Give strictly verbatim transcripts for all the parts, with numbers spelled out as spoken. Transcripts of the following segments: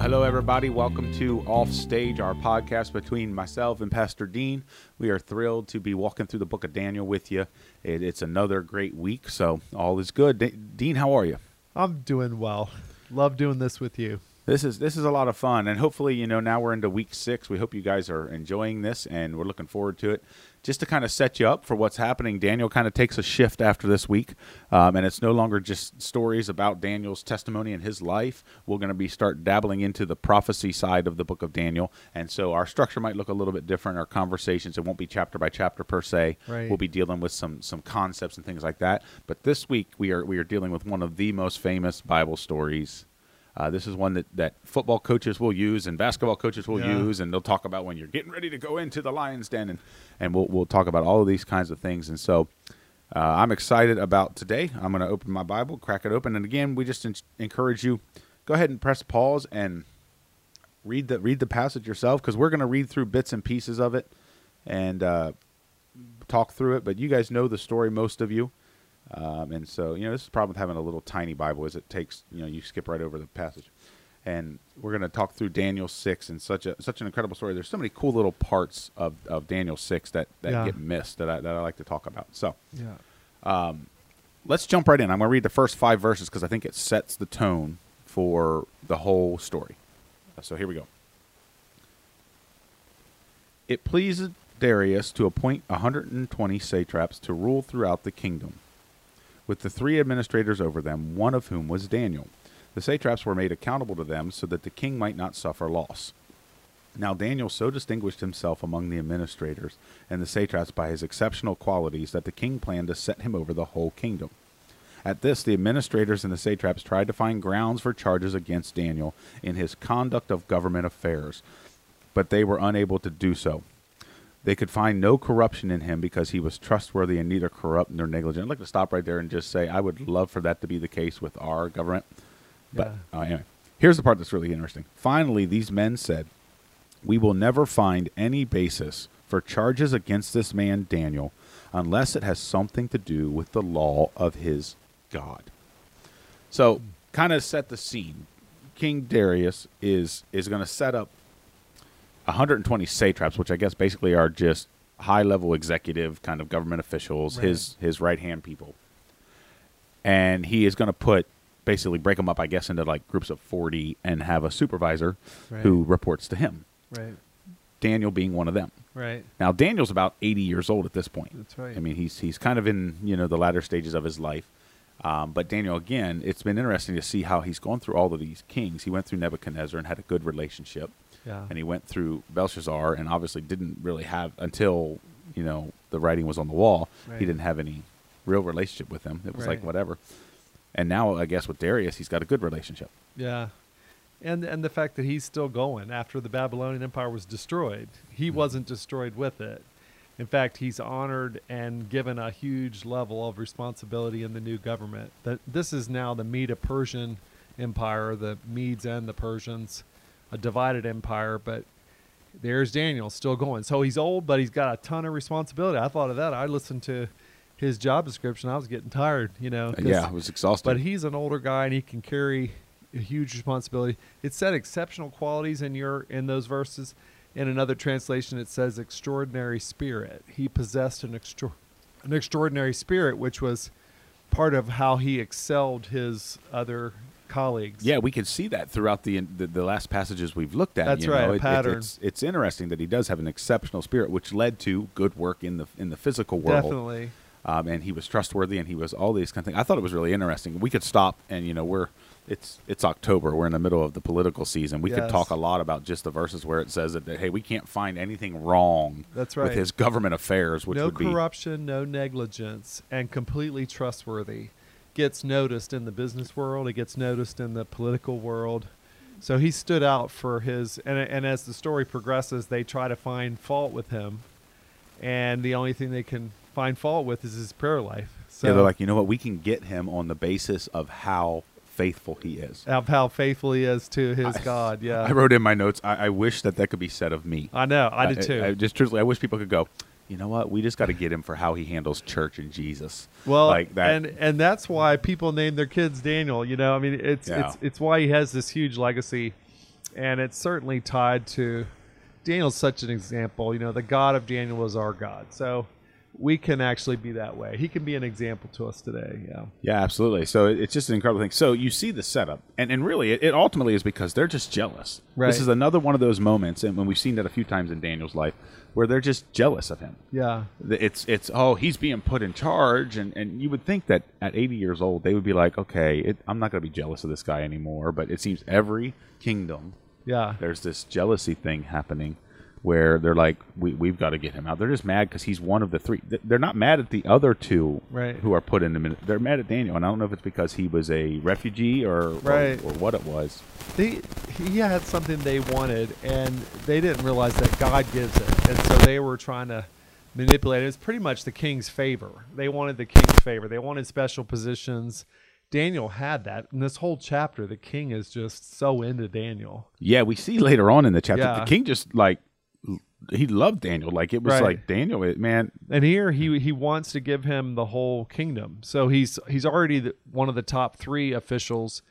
Hello, everybody. Welcome to Offstage, our podcast between myself and Pastor Dean. We are thrilled to be walking through the Book of Daniel with you. It, it's another great week, so all is good. D- Dean, how are you? I'm doing well. Love doing this with you. This is this is a lot of fun, and hopefully, you know, now we're into week six. We hope you guys are enjoying this, and we're looking forward to it. Just to kind of set you up for what's happening, Daniel kind of takes a shift after this week, um, and it's no longer just stories about Daniel's testimony and his life. We're going to be start dabbling into the prophecy side of the book of Daniel, and so our structure might look a little bit different. Our conversations, it won't be chapter by chapter per se. Right. We'll be dealing with some some concepts and things like that. But this week, we are we are dealing with one of the most famous Bible stories. Uh, this is one that, that football coaches will use and basketball coaches will yeah. use, and they'll talk about when you're getting ready to go into the lion's den, and, and we'll we'll talk about all of these kinds of things. And so uh, I'm excited about today. I'm going to open my Bible, crack it open, and again, we just in- encourage you, go ahead and press pause and read the, read the passage yourself, because we're going to read through bits and pieces of it and uh, talk through it, but you guys know the story, most of you. Um, and so, you know, this is the problem with having a little tiny Bible is it takes, you know, you skip right over the passage. And we're going to talk through Daniel six and such a such an incredible story. There's so many cool little parts of, of Daniel six that, that yeah. get missed that I, that I like to talk about. So yeah. um, let's jump right in. I'm going to read the first five verses because I think it sets the tone for the whole story. So here we go. It pleased Darius to appoint one hundred twenty satraps to rule throughout the kingdom, with the three administrators over them, one of whom was Daniel. The satraps were made accountable to them so that the king might not suffer loss. Now Daniel so distinguished himself among the administrators and the satraps by his exceptional qualities that the king planned to set him over the whole kingdom. At this, the administrators and the satraps tried to find grounds for charges against Daniel in his conduct of government affairs, but they were unable to do so. They could find no corruption in him because he was trustworthy and neither corrupt nor negligent. I'd like to stop right there and just say I would love for that to be the case with our government. But yeah. uh, anyway, here's the part that's really interesting. Finally, these men said, "We will never find any basis for charges against this man Daniel unless it has something to do with the law of his God." So kind of set the scene. King Darius is is going to set up one hundred twenty satraps, which I guess basically are just high-level executive kind of government officials, right. his his right-hand people. And he is going to put, basically break them up, I guess, into like groups of forty and have a supervisor right. who reports to him. Right. Daniel being one of them. Right. Now, Daniel's about eighty years old at this point. That's right. I mean, he's he's kind of in, you know, the latter stages of his life. Um, but Daniel, again, it's been interesting to see how he's gone through all of these kings. He went through Nebuchadnezzar and had a good relationship. Yeah. And he went through Belshazzar and obviously didn't really have, until, you know, the writing was on the wall, right. he didn't have any real relationship with him. It was right. like whatever. And now, I guess, with Darius, he's got a good relationship. Yeah. And and the fact that he's still going after the Babylonian Empire was destroyed. He mm-hmm. wasn't destroyed with it. In fact, he's honored and given a huge level of responsibility in the new government. That this is now the Medo-Persian Empire, the Medes and the Persians. A divided empire, but there's Daniel still going. So he's old, but he's got a ton of responsibility. I thought of that. I listened to his job description. I was getting tired, you know. Yeah, I was exhausted. But he's an older guy, and he can carry a huge responsibility. It said exceptional qualities in your in those verses. In another translation, it says extraordinary spirit. He possessed an, extra, an extraordinary spirit, which was part of how he excelled his other colleagues. Yeah, we can see that throughout the the, the last passages we've looked at. That's you right, know, a it, pattern. It, it's, it's interesting that he does have an exceptional spirit, which led to good work in the in the physical world. Definitely. Um, and he was trustworthy, and he was all these kind of things. I thought it was really interesting. We could stop, and you know, we're it's it's October. We're in the middle of the political season. We yes. could talk a lot about just the verses where it says that, that hey, we can't find anything wrong. That's right. With his government affairs, which no would corruption, be no negligence, and completely trustworthy. Gets noticed in the business world. It gets noticed in the political world. So he stood out for his, and, and as the story progresses, they try to find fault with him. And the only thing they can find fault with is his prayer life. So yeah, they're like, you know what? We can get him on the basis of how faithful he is. Of how faithful he is to his I, God. Yeah. I wrote in my notes, I, I wish that that could be said of me. I know. I did too. I, I just truthfully, I wish people could go, you know what? We just got to get him for how he handles church and Jesus. Well, like that. and and that's why people name their kids Daniel. You know, I mean, it's yeah. it's it's why he has this huge legacy, and it's certainly tied to Daniel's such an example. You know, the God of Daniel is our God, so we can actually be that way. He can be an example to us today. Yeah, yeah, absolutely. So it's just an incredible thing. So you see the setup, and and really, it, it ultimately is because they're just jealous. Right. This is another one of those moments, and when we've seen that a few times in Daniel's life, where they're just jealous of him. Yeah. It's, it's oh, he's being put in charge. And, and you would think that at eighty years old, they would be like, okay, it, I'm not going to be jealous of this guy anymore. But it seems every kingdom, yeah, there's this jealousy thing happening where they're like, we, we've got to get him out. They're just mad because he's one of the three. They're not mad at the other two right. who are put in the minute. They're mad at Daniel. And I don't know if it's because he was a refugee or, right. or, or what it was. They, he had something they wanted, and they didn't realize that God gives it. And so they were trying to manipulate it. It was pretty much the king's favor. They wanted the king's favor. They wanted special positions. Daniel had that. In this whole chapter, the king is just so into Daniel. Yeah, we see later on in the chapter, yeah. the king just like, he loved Daniel. Like it was right. like Daniel, man. And here he he wants to give him the whole kingdom. So he's he's already the, one of the top three officials,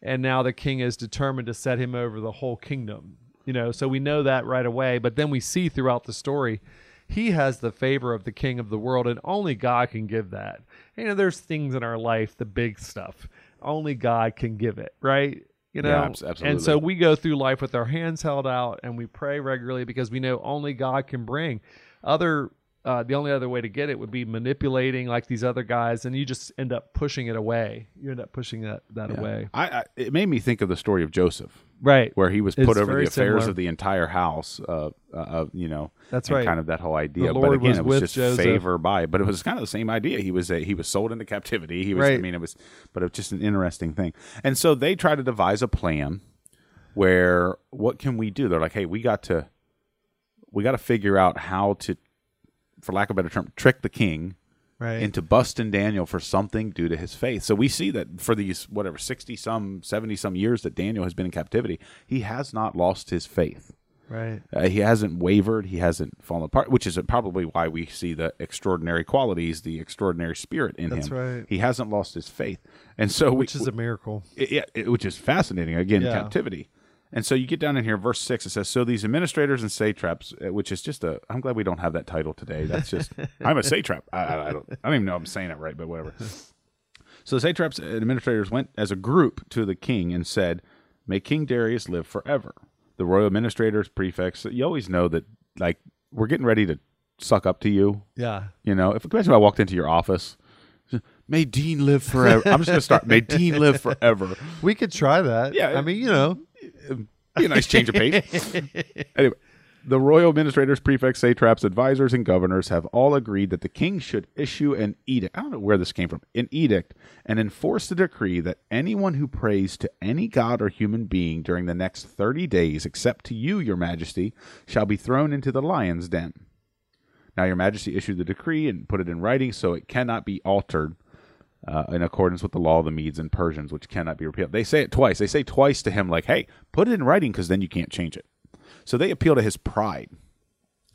and now the king is determined to set him over the whole kingdom. You know, so we know that right away. But then we see throughout the story, he has the favor of the king of the world, and only God can give that. You know, there's things in our life, the big stuff, only God can give it, right? You know, yeah, absolutely. And so we go through life with our hands held out, and we pray regularly because we know only God can bring. Other, uh, the only other way to get it would be manipulating like these other guys, and you just end up pushing it away. You end up pushing that that yeah. away. I, I, it made me think of the story of Joseph, right, where he was put it's over the affairs similar. of the entire house. Uh, uh, uh you know, that's right, kind of that whole idea. The Lord but again, was it was with just Joseph. favor by. But it was kind of the same idea. He was a, he was sold into captivity. He was. Right. I mean, it was, but it was just an interesting thing. And so they try to devise a plan where what can we do? They're like, hey, we got to, we got to figure out how to, for lack of a better term, trick the king right. into busting Daniel for something due to his faith. So we see that for these, whatever, sixty-some, seventy-some years that Daniel has been in captivity, he has not lost his faith. Right. Uh, he hasn't wavered. He hasn't fallen apart, which is probably why we see the extraordinary qualities, the extraordinary spirit in That's him. That's right. He hasn't lost his faith. And so Which we, is a miracle. Yeah, which is fascinating. Again, yeah. captivity. And so you get down in here, verse six, it says, so these administrators and satraps, which is just a, I'm glad we don't have that title today. That's just, I'm a satrap. I, I, don't, I don't even know I'm saying it right, but whatever. So the satraps and administrators went as a group to the king and said, may King Darius live forever. The royal administrators, prefects, you always know that, like, we're getting ready to suck up to you. Yeah. You know, if, imagine if I walked into your office. May Dean live forever. I'm just going to start, may Dean live forever. We could try that. Yeah. I mean, you know. Be a nice change of pace. Anyway, the royal administrators, prefects, satraps, advisors, and governors have all agreed that the king should issue an edict. I don't know where this came from. An edict and enforce the decree that anyone who prays to any god or human being during the next thirty days, except to you, your majesty, shall be thrown into the lion's den. Now, your majesty issued the decree and put it in writing, so it cannot be altered. Uh, in accordance with the law of the Medes and Persians, which cannot be repealed. They say it twice. They say twice to him, like, hey, put it in writing because then you can't change it. So they appeal to his pride.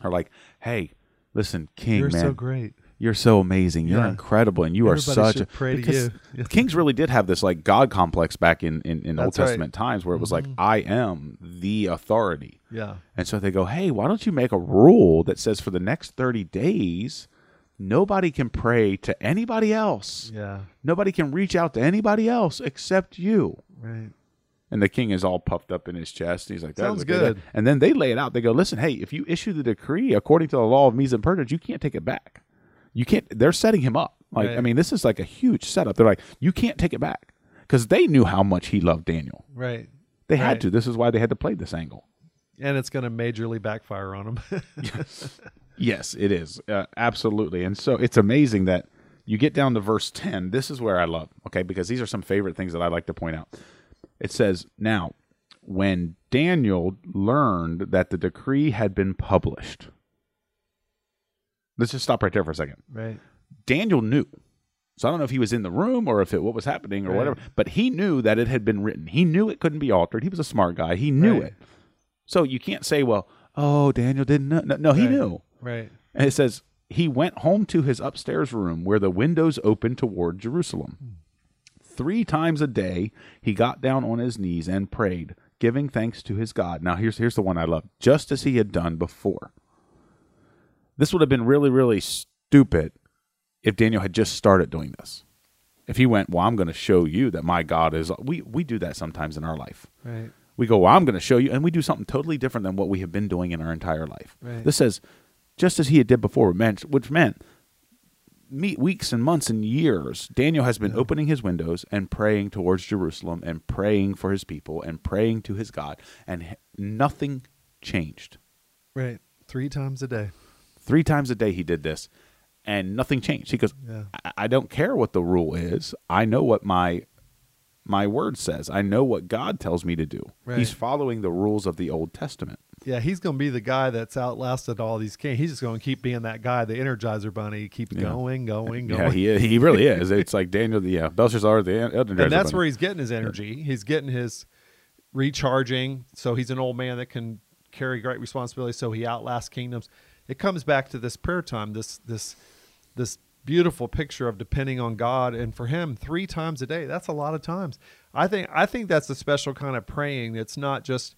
Are like, hey, listen, king, You're man. You're so great. You're so amazing. You're yeah. incredible. And you Everybody are such a... pray because to you. Kings really did have this like God complex back in, in, in Old right. Testament times where it was mm-hmm. like, I am the authority. Yeah. And so they go, hey, why don't you make a rule that says for the next thirty days... nobody can pray to anybody else. Yeah. Nobody can reach out to anybody else except you. Right. And the king is all puffed up in his chest. He's like, that sounds good. That. And then they lay it out. They go, listen, hey, if you issue the decree according to the law of Medes and Persians, you can't take it back. You can't. They're setting him up. Like, right. I mean, this is like a huge setup. They're like, you can't take it back because they knew how much he loved Daniel. Right. They right. had to. This is why they had to play this angle. And it's going to majorly backfire on him. Yes. Yes, it is. Uh, absolutely. And so it's amazing that you get down to verse ten. This is where I love, okay, because these are some favorite things that I like to point out. It says, now, when Daniel learned that the decree had been published. Let's just stop right there for a second. Right. Daniel knew. So I don't know if he was in the room or if it what was happening or right. whatever, but he knew that it had been written. He knew it couldn't be altered. He was a smart guy. He knew right. it. So you can't say, well, oh, Daniel didn't know. No, no he right. knew. Right. And it says, he went home to his upstairs room where the windows opened toward Jerusalem. Three times a day he got down on his knees and prayed, giving thanks to his God. Now, here's, here's the one I love. Just as he had done before. This would have been really, really stupid if Daniel had just started doing this. If he went, well, I'm going to show you that my God is... We, we do that sometimes in our life. Right. We go, well, I'm going to show you. And we do something totally different than what we have been doing in our entire life. Right. This says, just as he had did before, which meant weeks and months and years, Daniel has been yeah. opening his windows and praying towards Jerusalem and praying for his people and praying to his God. And nothing changed. Right. Three times a day. Three times a day he did this. And nothing changed. He goes, yeah. I, I don't care what the rule is. I know what my my word says. I know what God tells me to do. Right. He's following the rules of the Old Testament. Yeah, he's going to be the guy that's outlasted all these kings. He's just going to keep being that guy, the Energizer Bunny. He keeps yeah. going, going, going. Yeah, he is. He really is. It's like Daniel, the, yeah, Belshazzar, the Energizer Bunny. And that's bunny. Where he's getting his energy. He's getting his recharging. So he's an old man that can carry great responsibility. So he outlasts kingdoms. It comes back to this prayer time, this this this beautiful picture of depending on God, and for him, three times a day. That's a lot of times. I think I think that's a special kind of praying. It's not just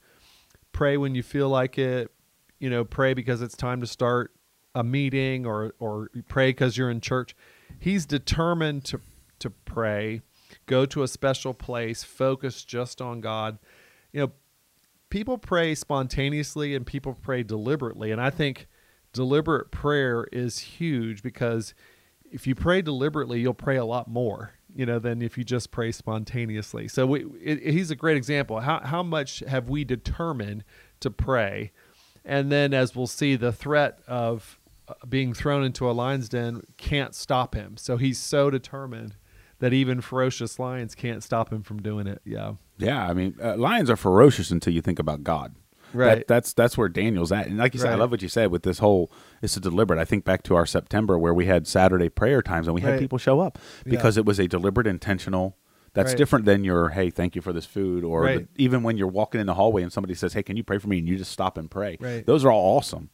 pray when you feel like it, you know, pray because it's time to start a meeting, or or pray because you're in church. He's determined to to pray, go to a special place, focus just on God. You know, people pray spontaneously and people pray deliberately, and I think deliberate prayer is huge, because if you pray deliberately, you'll pray a lot more, you know, than if you just pray spontaneously. So we, it, it, he's a great example. How, how much have we determined to pray? And then, as we'll see, the threat of being thrown into a lion's den can't stop him. So he's so determined that even ferocious lions can't stop him from doing it. Yeah. Yeah. I mean, uh, lions are ferocious until you think about God. Right. That, that's that's where Daniel's at. And like you said, right. I love what you said with this whole, it's a deliberate. I think back to our September where we had Saturday prayer times and we right. had people show up because yeah. it was a deliberate, intentional. That's right. different than your, hey, thank you for this food. Or right. the, even when you're walking in the hallway and somebody says, hey, can you pray for me? And you just stop and pray. Right. Those are all awesome.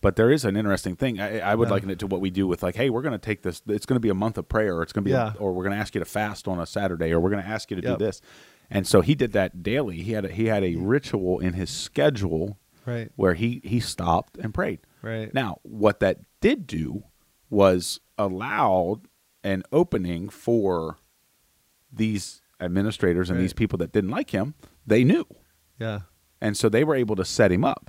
But there is an interesting thing. I, I would yeah. liken it to what we do with, like, hey, we're going to take this. It's going to be a month of prayer, or it's going to be, yeah. a, or we're going to ask you to fast on a Saturday, or we're going to ask you to yep. do this. And so he did that daily. He had a, he had a ritual in his schedule right. where he, he stopped and prayed. Right. Now, what that did do was allowed an opening for these administrators and right. these people that didn't like him. They knew. Yeah. And so they were able to set him up.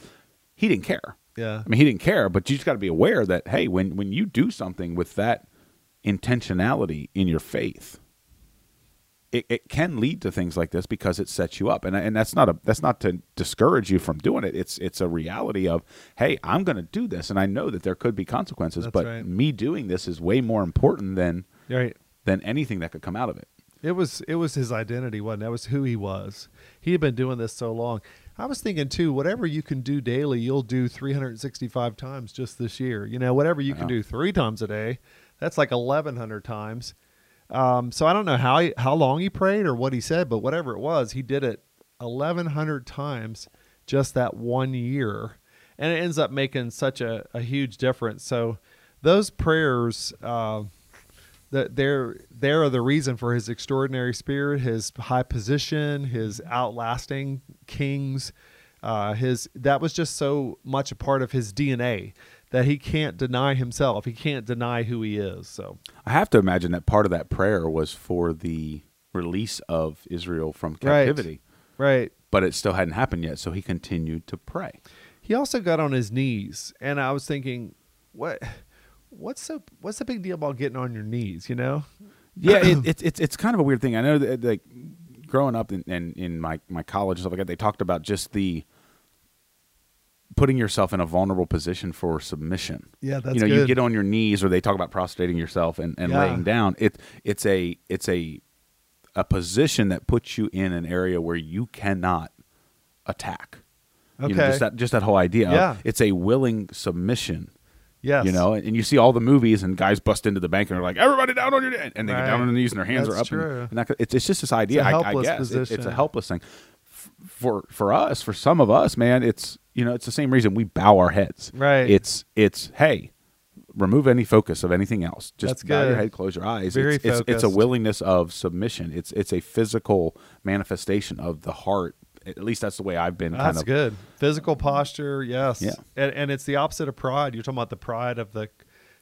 He didn't care. Yeah. I mean, he didn't care, but you just got to be aware that, hey, when, when you do something with that intentionality in your faith, It, it can lead to things like this because it sets you up, and and that's not a that's not to discourage you from doing it. It's it's a reality of, hey, I'm going to do this, and I know that there could be consequences, that's but right. me doing this is way more important than right. than anything that could come out of it. It was it was his identity, wasn't it? That was who he was. He had been doing this so long. I was thinking too, whatever you can do daily, you'll do three hundred sixty-five times just this year. You know, whatever you can do three times a day, that's like eleven hundred times. Um, so I don't know how he, how long he prayed or what he said, but whatever it was, he did it eleven hundred times just that one year. And it ends up making such a, a huge difference. So those prayers, uh, that they're, they're the reason for his extraordinary spirit, his high position, his outlasting kings. Uh, his that was just so much a part of his D N A that he can't deny himself. He can't deny who he is. So I have to imagine that part of that prayer was for the release of Israel from captivity. Right. Right. But it still hadn't happened yet, so he continued to pray. He also got on his knees, and I was thinking, what what's so what's the big deal about getting on your knees, you know? Yeah, it, it, it's it's kind of a weird thing. I know that, like, growing up in, in, in my, my college and stuff like that, they talked about just the putting yourself in a vulnerable position for submission. Yeah, that's you know, good. You get on your knees, or they talk about prostrating yourself and, and yeah. laying down. It it's a it's a a position that puts you in an area where you cannot attack. Okay. You know, just that just that whole idea. Yeah. Of, it's a willing submission. Yes. You know, and you see all the movies and guys bust into the bank and they're like, everybody down on your knees, and they right. get down on their knees and their hands that's are up. True. And, and that, it's, it's just this idea. It's a helpless I, I guess position. It, it's a helpless thing. For for us, for some of us, man, it's you know, it's the same reason we bow our heads. Right. It's it's hey, remove any focus of anything else. Just That's bow good. your head, close your eyes. Very it's, it's, it's a willingness of submission. It's it's a physical manifestation of the heart. At least that's the way I've been. That's kind of, good. Physical posture, yes. Yeah. And, and it's the opposite of pride. You're talking about the pride of the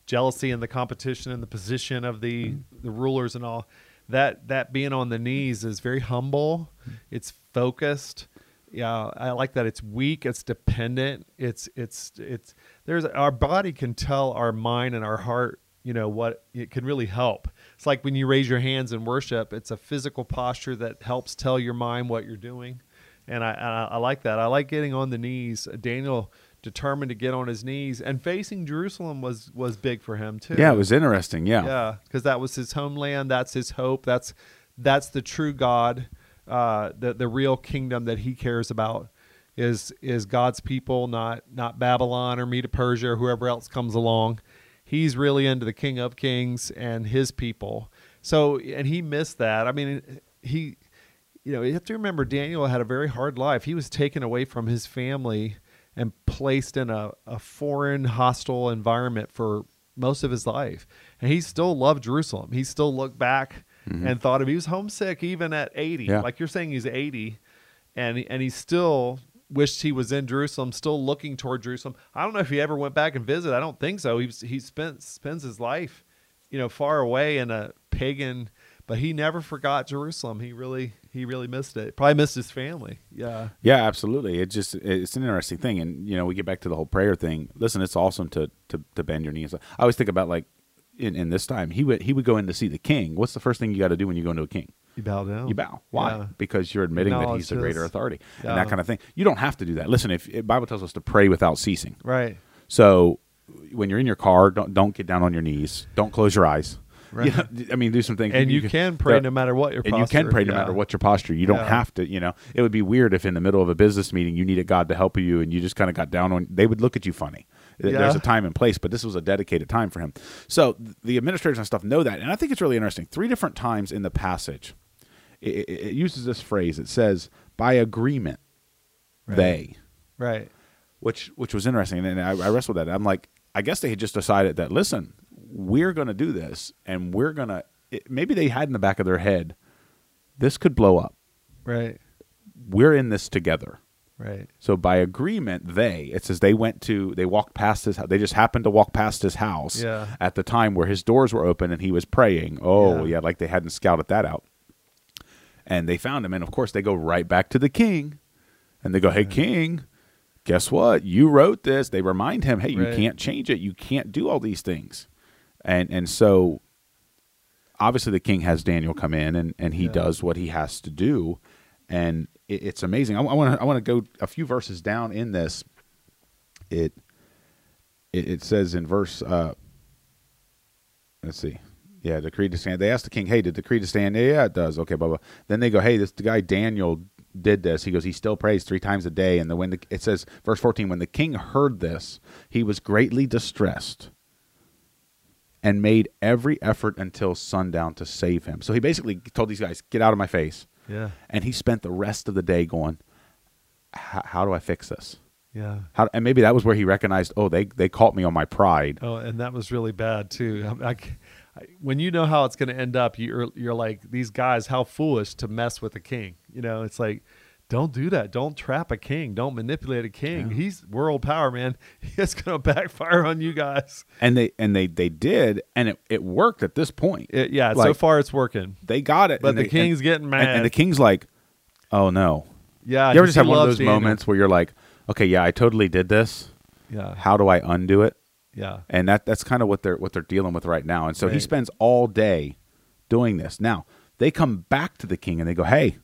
jealousy and the competition and the position of the, mm-hmm. the rulers and all. That that being on the knees is very humble. Mm-hmm. It's focused. Yeah, I like that. It's weak. It's dependent. It's it's it's. There's our body can tell our mind and our heart. You know what? It can really help. It's like when you raise your hands in worship. It's a physical posture that helps tell your mind what you're doing. And I, I I like that. I like getting on the knees. Daniel determined to get on his knees, and facing Jerusalem was was big for him too. Yeah, it was interesting. Yeah, yeah, because that was his homeland. That's his hope. That's that's the true God, uh, the the real kingdom that he cares about is is God's people, not not Babylon or Medo-Persia or whoever else comes along. He's really into the King of Kings and his people. So and he missed that. I mean, he. You know, you have to remember Daniel had a very hard life. He was taken away from his family and placed in a, a foreign, hostile environment for most of his life. And he still loved Jerusalem. He still looked back mm-hmm. and thought of, he was homesick even at eighty. Yeah. Like you're saying, he's eighty, and, and he still wished he was in Jerusalem, still looking toward Jerusalem. I don't know if he ever went back and visited. I don't think so. He, was, he spent, spends his life, you know, far away in a pagan. But he never forgot Jerusalem. He really, he really missed it. Probably missed his family. Yeah. Yeah, absolutely. It just, it's an interesting thing. And you know, we get back to the whole prayer thing. Listen, it's awesome to to, to bend your knees. I always think about like, in, in this time, he would he would go in to see the king. What's the first thing you got to do when you go into a king? You bow down. You bow. Why? Yeah. Because you're admitting that he's the greater authority yeah. and that kind of thing. You don't have to do that. Listen, if, if Bible tells us to pray without ceasing. Right. So when you're in your car, don't don't get down on your knees. Don't close your eyes. Right. You know, I mean, do some things, and you, you can, can pray no matter what your posture. And you can pray yeah. no matter what your posture. You don't yeah. have to. You know, it would be weird if in the middle of a business meeting you needed God to help you, and you just kind of got down on. They would look at you funny. Yeah. There's a time and place, but this was a dedicated time for him. So the administrators and stuff know that, and I think it's really interesting. Three different times in the passage, it, it uses this phrase. It says, "By agreement, right. they," right, which which was interesting, and I, I wrestled with that. I'm like, I guess they had just decided that. Listen. We're going to do this, and we're going to – maybe they had in the back of their head, this could blow up. Right. We're in this together. Right. So by agreement, they – it says they went to – they walked past his – they just happened to walk past his house yeah. at the time where his doors were open and he was praying. Oh, yeah, yeah, like they hadn't scouted that out. And they found him, and, of course, they go right back to the king, and they go, hey, right. king, guess what? You wrote this. They remind him, hey, right. you can't change it. You can't do all these things. And and so, obviously, the king has Daniel come in, and, and he yeah. does what he has to do, and it, it's amazing. I want to I want to go a few verses down in this. It it, it says in verse, uh, let's see, yeah, decree to stand. They asked the king, "Hey, did the decree to stand?" Yeah, yeah, it does. Okay, blah blah. Then they go, "Hey, this the guy Daniel did this." He goes, "He still prays three times a day." And the when the, it says verse fourteen, when the king heard this, he was greatly distressed. And made every effort until sundown to save him. So he basically told these guys, get out of my face. Yeah. And he spent the rest of the day going, how do I fix this? Yeah. How, and maybe that was where he recognized, oh, they they caught me on my pride. Oh, and that was really bad too. I, I, when you know how it's going to end up, you're, you're like, these guys, how foolish to mess with a king. You know, it's like, don't do that. Don't trap a king. Don't manipulate a king. Yeah. He's world power, man. It's going to backfire on you guys. And they and they they did, and it, it worked at this point. It, yeah, like, so far it's working. They got it. But the they, king's and, getting mad. And, and the king's like, oh, no. Yeah. You ever just have one of those Daniel. moments where you're like, okay, yeah, I totally did this. Yeah. How do I undo it? Yeah. And that that's kind of what they're, what they're dealing with right now. And so right. he spends all day doing this. Now, they come back to the king, and they go, hey,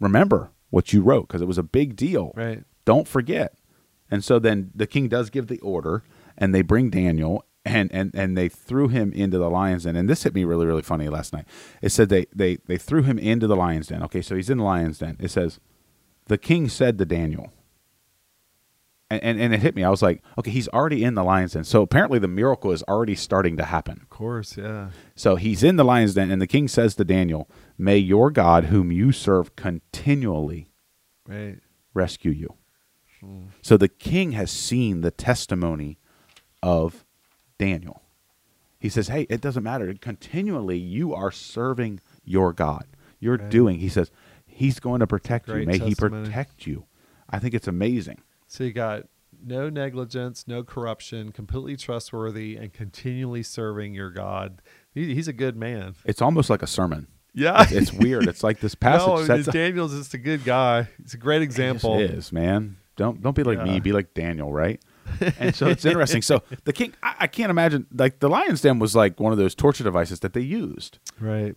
remember what you wrote, because it was a big deal. Right. Don't forget. And so then the king does give the order, and they bring Daniel, and and and they threw him into the lion's den. And this hit me really, really funny last night. It said they they they threw him into the lion's den. Okay, so he's in the lion's den. It says, the king said to Daniel, and, and, and it hit me. I was like, okay, he's already in the lion's den. So apparently the miracle is already starting to happen. Of course, yeah. So he's in the lion's den, and the king says to Daniel, may your God, whom you serve continually, right. rescue you. Hmm. So the king has seen the testimony of Daniel. He says, hey, it doesn't matter. Continually, you are serving your God. You're right. doing. He says, he's going to protect Great you. May testimony. He protect you. I think it's amazing. So you got no negligence, no corruption, completely trustworthy, and continually serving your God. He, he's a good man. It's almost like a sermon. Yeah. It's, it's weird. It's like this passage. No, sets up. Daniel's just a good guy. It's a great example. It is, man. Don't, don't be like yeah. me. Be like Daniel, right? And so it's interesting. So the king, I, I can't imagine, like the lion's den was like one of those torture devices that they used. Right.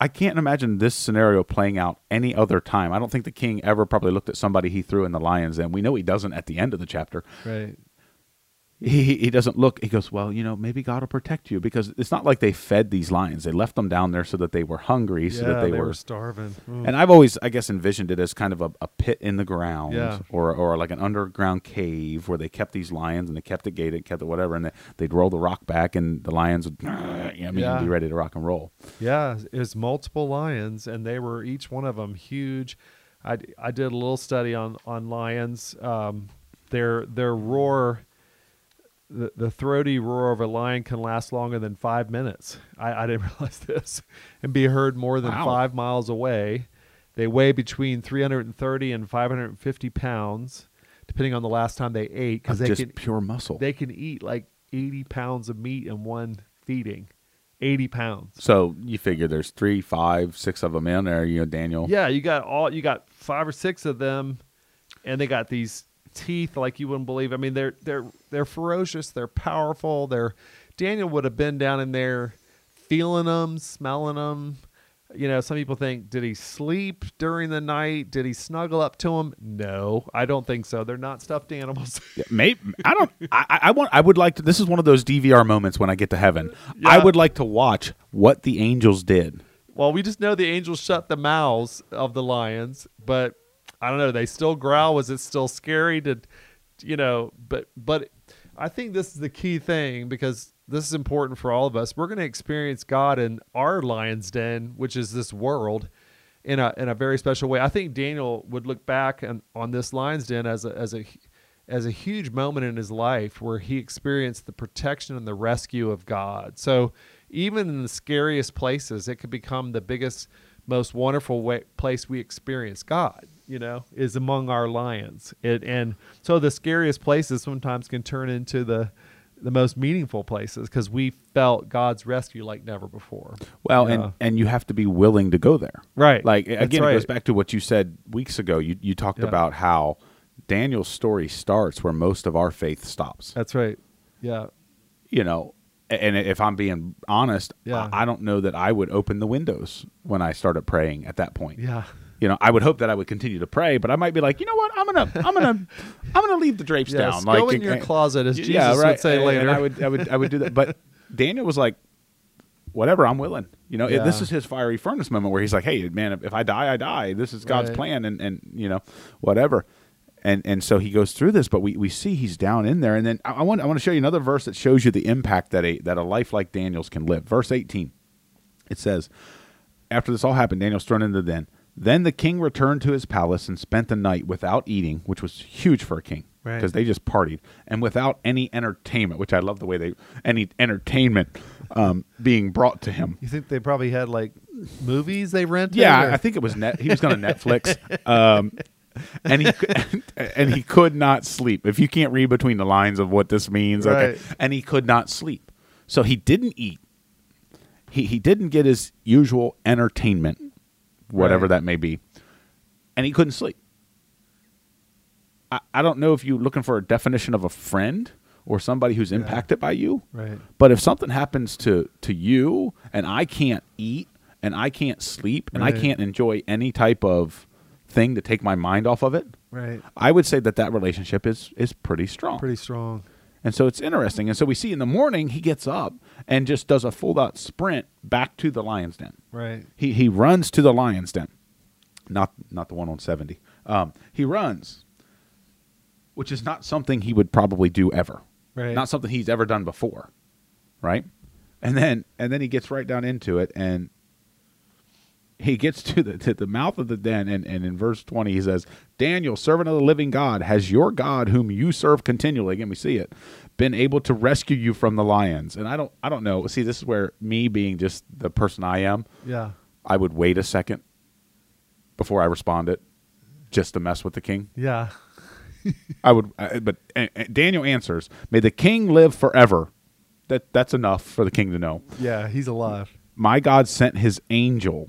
I can't imagine this scenario playing out any other time. I don't think the king ever probably looked at somebody he threw in the lion's den. We know he doesn't at the end of the chapter. Right. He, he doesn't look. He goes, well, you know, maybe God will protect you, because it's not like they fed these lions. They left them down there so that they were hungry, so yeah, that they, they were, were starving. Ooh. And I've always, I guess, envisioned it as kind of a, a pit in the ground, yeah. or or like an underground cave where they kept these lions, and they kept it gated, kept it whatever, and they, they'd roll the rock back, and the lions would, you know, yeah. be ready to rock and roll. Yeah, it was multiple lions, and they were, each one of them, huge. I, I did a little study on on lions. Um, their their roar. The, the throaty roar of a lion can last longer than five minutes. I, I didn't realize this, and be heard more than wow. five miles away. They weigh between three hundred thirty and five hundred fifty pounds, depending on the last time they ate. Because they just can, pure muscle. They can eat like eighty pounds of meat in one feeding. eighty pounds. So you figure there's three, five, six of them in there. You know, Daniel. Yeah, you got all. You got five or six of them, and they got these teeth like you wouldn't believe. I mean, they're they're they're ferocious. They're powerful. They're Daniel would have been down in there, feeling them, smelling them. You know, some people think, did he sleep during the night? Did he snuggle up to him? No, I don't think so. They're not stuffed animals. Yeah, maybe I don't. I, I want. I would like to. This is one of those D V R moments when I get to heaven. Yeah. I would like to watch what the angels did. Well, we just know the angels shut the mouths of the lions, but. I don't know. They still growl. Was it still scary to, you know, but, but I think this is the key thing, because this is important for all of us. We're going to experience God in our lion's den, which is this world, in a, in a very special way. I think Daniel would look back and on this lion's den as a, as a, as a huge moment in his life where he experienced the protection and the rescue of God. So even in the scariest places, it could become the biggest, most wonderful way, place we experience God. You know, is among our lions. It, and so the scariest places sometimes can turn into the the most meaningful places, because we felt God's rescue like never before. Well, yeah. and, and you have to be willing to go there. Right. Like, That's again, right. It goes back to what you said weeks ago. You, you talked yeah. about how Daniel's story starts where most of our faith stops. That's right. Yeah. You know, and if I'm being honest, yeah. I, I don't know that I would open the windows when I started praying at that point. Yeah. You know, I would hope that I would continue to pray, but I might be like, you know what, I'm gonna, I'm gonna, I'm gonna leave the drapes yes, down. Go like, in your and, closet, as Jesus yeah, right. would say and later. I would, I would, I would do that. But Daniel was like, whatever, I'm willing. You know, yeah. this is his fiery furnace moment where he's like, hey, man, if I die, I die. This is God's right. plan, and and you know, whatever. And and so he goes through this, but we, we see he's down in there. And then I, I want I want to show you another verse that shows you the impact that a that a life like Daniel's can live. Verse eighteen, it says, after this all happened, Daniel's thrown into the den. Then the king returned to his palace and spent the night without eating, which was huge for a king, because right. they just partied, and without any entertainment, which I love the way they, any entertainment um, being brought to him. You think they probably had like movies they rented? Yeah, or? I think it was net. He was going to Netflix, um, and he and, and he could not sleep. If you can't read between the lines of what this means, right. okay. And he could not sleep, so he didn't eat. He he didn't get his usual entertainment. Whatever right. that may be, and he couldn't sleep. I, I don't know if you're looking for a definition of a friend or somebody who's yeah. impacted by you, right. but if something happens to, to you and I can't eat and I can't sleep and right. I can't enjoy any type of thing to take my mind off of it, right. I would say that that relationship is is pretty strong. Pretty strong. And so it's interesting. And so we see in the morning he gets up and just does a full-out sprint back to the lion's den. Right. He he runs to the lion's den, not not the one on seventy. Um, he runs, which is not something he would probably do ever. Right. Not something he's ever done before. Right. And then and then he gets right down into it, and he gets to the to the mouth of the den, and, and in verse twenty he says, Daniel, servant of the living God, has your God whom you serve continually, again we see it, been able to rescue you from the lions. And I don't, I don't know. See, this is where me being just the person I am, yeah, I would wait a second before I responded, just to mess with the king. Yeah, I would. But Daniel answers, "May the king live forever." That that's enough for the king to know. Yeah, he's alive. My God sent his angel,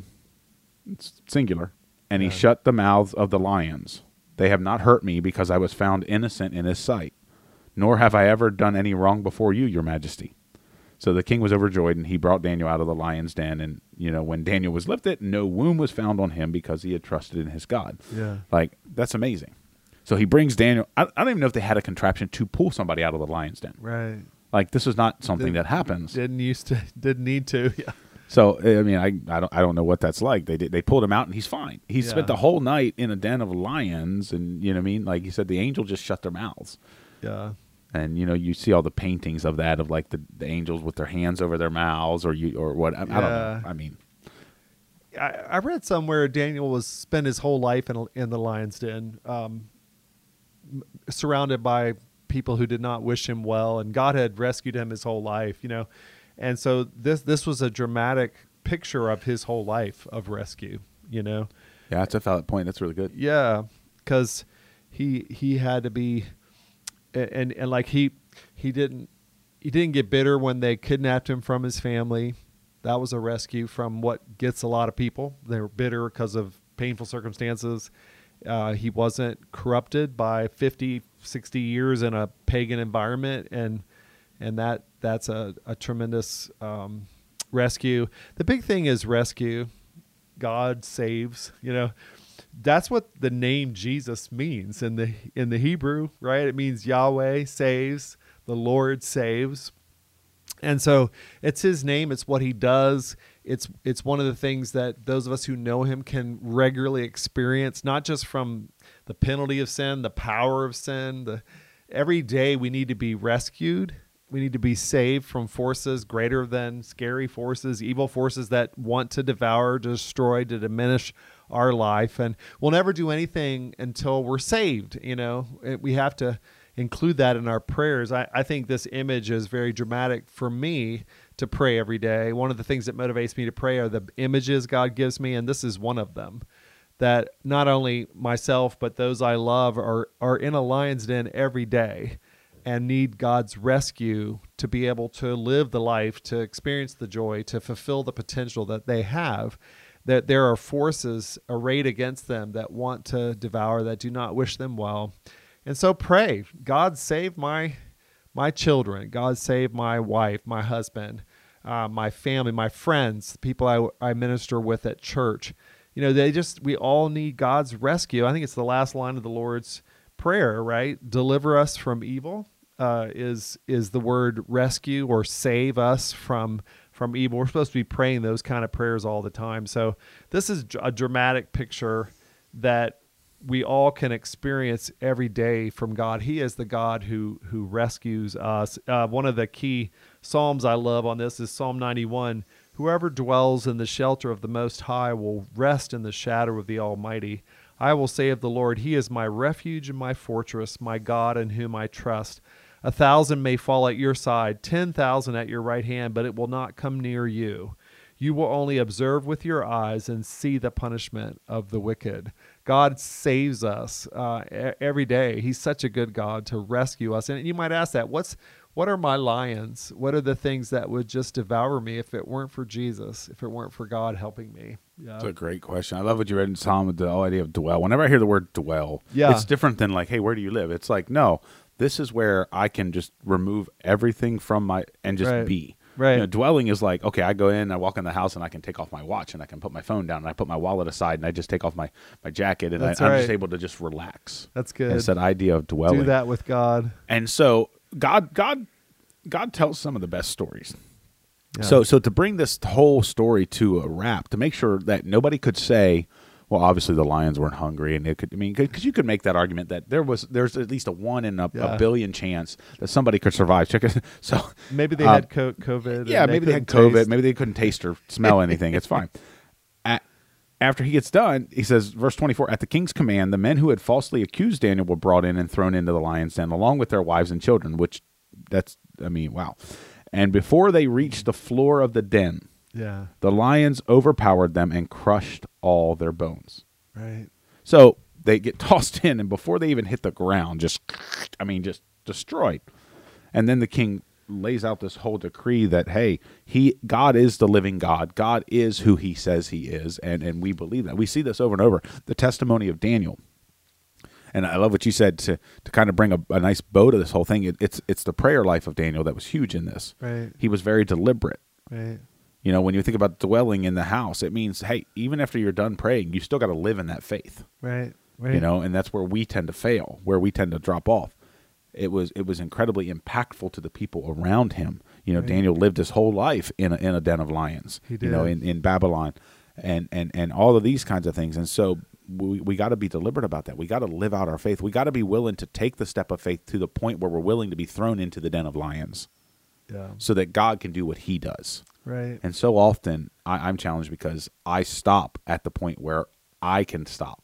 it's singular, and yeah. he shut the mouths of the lions. They have not hurt me because I was found innocent in his sight, nor have I ever done any wrong before you, your majesty. So the king was overjoyed, and he brought Daniel out of the lion's den. And, you know, when Daniel was lifted, no wound was found on him because he had trusted in his God. Yeah. Like, that's amazing. So he brings Daniel. I, I don't even know if they had a contraption to pull somebody out of the lion's den. Right. Like, this is not something didn't, that happens. Didn't used to, didn't need to. Yeah. So, I mean, I, I, don't, I don't know what that's like. They did, they pulled him out, and he's fine. He yeah. spent the whole night in a den of lions, and, you know what I mean? Like he said, the angel just shut their mouths. Yeah. And, you know, you see all the paintings of that, of like the, the angels with their hands over their mouths or you or what. I, yeah. I don't know. I mean. I, I read somewhere Daniel was spent his whole life in, in the lion's den, um, surrounded by people who did not wish him well. And God had rescued him his whole life, you know. And so this this was a dramatic picture of his whole life of rescue, you know. Yeah, that's a valid point. That's really good. Yeah, because he, he had to be... And and like he he didn't he didn't get bitter when they kidnapped him from his family. That was a rescue from what gets a lot of people. They were bitter because of painful circumstances. Uh, he wasn't corrupted by fifty, sixty years in a pagan environment, and and that that's a a tremendous um, rescue. The big thing is rescue. God saves, you know. That's what the name Jesus means in the in the Hebrew, right? It means Yahweh saves, the Lord saves. And so it's his name, it's what he does. It's it's one of the things that those of us who know him can regularly experience, not just from the penalty of sin, the power of sin. The, every day we need to be rescued. We need to be saved from forces greater than scary forces, evil forces that want to devour, to destroy, to diminish our life. And we'll never do anything until we're saved. You know, we have to include that in our prayers. I, I think this image is very dramatic for me to pray every day. One of the things that motivates me to pray are the images God gives me. And this is one of them, that not only myself, but those I love are, are in a lion's den every day and need God's rescue to be able to live the life, to experience the joy, to fulfill the potential that they have. That there are forces arrayed against them that want to devour, that do not wish them well. And so pray, God save my my children. God save my wife, my husband, uh, my family, my friends, the people I, I minister with at church. You know, they just, we all need God's rescue. I think it's the last line of the Lord's Prayer, right? Deliver us from evil uh, is is the word rescue, or save us from From evil. We're supposed to be praying those kind of prayers all the time. So this is a dramatic picture that we all can experience every day from God. He is the God who who rescues us. Uh, one of the key Psalms I love on this is Psalm ninety-one. Whoever dwells in the shelter of the Most High will rest in the shadow of the Almighty. I will say of the Lord, He is my refuge and my fortress, my God in whom I trust. A thousand may fall at your side, ten thousand at your right hand, but it will not come near you. You will only observe with your eyes and see the punishment of the wicked. God saves us uh, every day. He's such a good God to rescue us. And you might ask that, what's what are my lions? What are the things that would just devour me if it weren't for Jesus, if it weren't for God helping me? Yeah. That's a great question. I love what you read in Psalm with the whole idea of dwell. Whenever I hear the word dwell, yeah. it's different than like, hey, where do you live? It's like, no. This is where I can just remove everything from my and just right. be. Right. You know, dwelling is like, okay, I go in, I walk in the house, and I can take off my watch, and I can put my phone down, and I put my wallet aside, and I just take off my, my jacket, and I, right. I'm just able to just relax. That's good. And it's that idea of dwelling. Do that with God. And so God God, God tells some of the best stories. Yeah. So, so to bring this whole story to a wrap, to make sure that nobody could say, well, obviously the lions weren't hungry, and it could. I mean, because you could make that argument that there was, there's at least a one in a, yeah. a billion chance that somebody could survive. Check it. So maybe they um, had co- COVID. Yeah, maybe they, they had COVID. Taste. Maybe they couldn't taste or smell anything. It's fine. At, after he gets done, he says, verse twenty-four. At the king's command, the men who had falsely accused Daniel were brought in and thrown into the lion's den, along with their wives and children, which That's, I mean, wow. And before they reached the floor of the den, yeah, the lions overpowered them and crushed all their bones. Right. So they get tossed in, and before they even hit the ground, just, I mean, just destroyed. And then the king lays out this whole decree that, hey, he God is the living God. God is who he says he is, and, and we believe that. We see this over and over. The testimony of Daniel. And I love what you said to to kind of bring a, a nice bow to this whole thing. It, it's it's the prayer life of Daniel that was huge in this. Right. He was very deliberate. Right. You know, when you think about dwelling in the house, it means, hey, even after you're done praying, you still got to live in that faith. Right. Right. You know, and that's where we tend to fail, where we tend to drop off. It was it was incredibly impactful to the people around him. You know, right. Daniel lived his whole life in a, in a den of lions. He did. You know, in, in Babylon, and and and all of these kinds of things. And so we we got to be deliberate about that. We got to live out our faith. We got to be willing to take the step of faith to the point where we're willing to be thrown into the den of lions, yeah, so that God can do what he does. Right. And so often I, I'm challenged because I stop at the point where I can stop.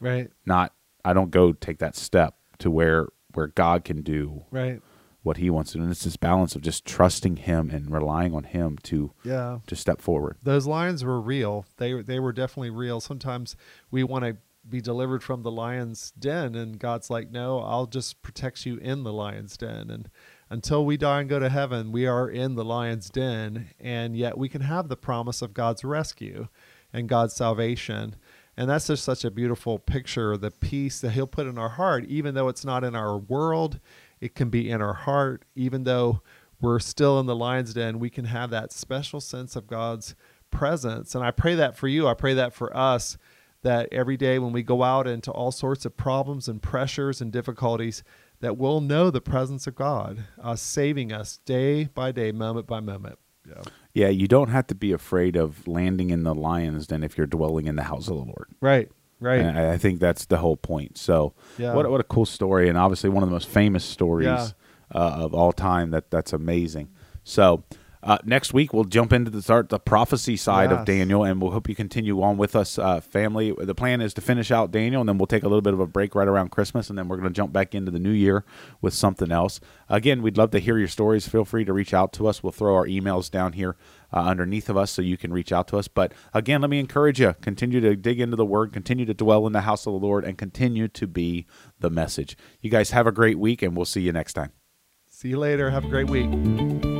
Right. Not I don't go take that step to where where God can do right what he wants to do. And it's this balance of just trusting him and relying on him to yeah. to step forward. Those lions were real. They they were definitely real. Sometimes we want to be delivered from the lion's den, and God's like, no, I'll just protect you in the lion's den. And until we die and go to heaven, we are in the lion's den, and yet we can have the promise of God's rescue and God's salvation. And that's just such a beautiful picture, the peace that he'll put in our heart, even though it's not in our world. It can be in our heart. Even though we're still in the lion's den, we can have that special sense of God's presence. And I pray that for you. I pray that for us, that every day when we go out into all sorts of problems and pressures and difficulties, that we'll know the presence of God, uh, saving us day by day, moment by moment. Yeah. Yeah, you don't have to be afraid of landing in the lion's den if you're dwelling in the house of the Lord. Right. Right. And I think that's the whole point. So yeah. what, what a cool story, and obviously one of the most famous stories yeah. uh, of all time. That That's amazing. So uh, next week we'll jump into the start the prophecy side yes. of Daniel, and we'll hope you continue on with us, uh, family. The plan is to finish out Daniel, and then we'll take a little bit of a break right around Christmas, and then we're going to jump back into the new year with something else. Again, we'd love to hear your stories. Feel free to reach out to us. We'll throw our emails down here Uh, underneath of us, so you can reach out to us. But again, let me encourage you, continue to dig into the Word, continue to dwell in the house of the Lord, and continue to be the message. You guys have a great week, and we'll see you next time. See you later. Have a great week.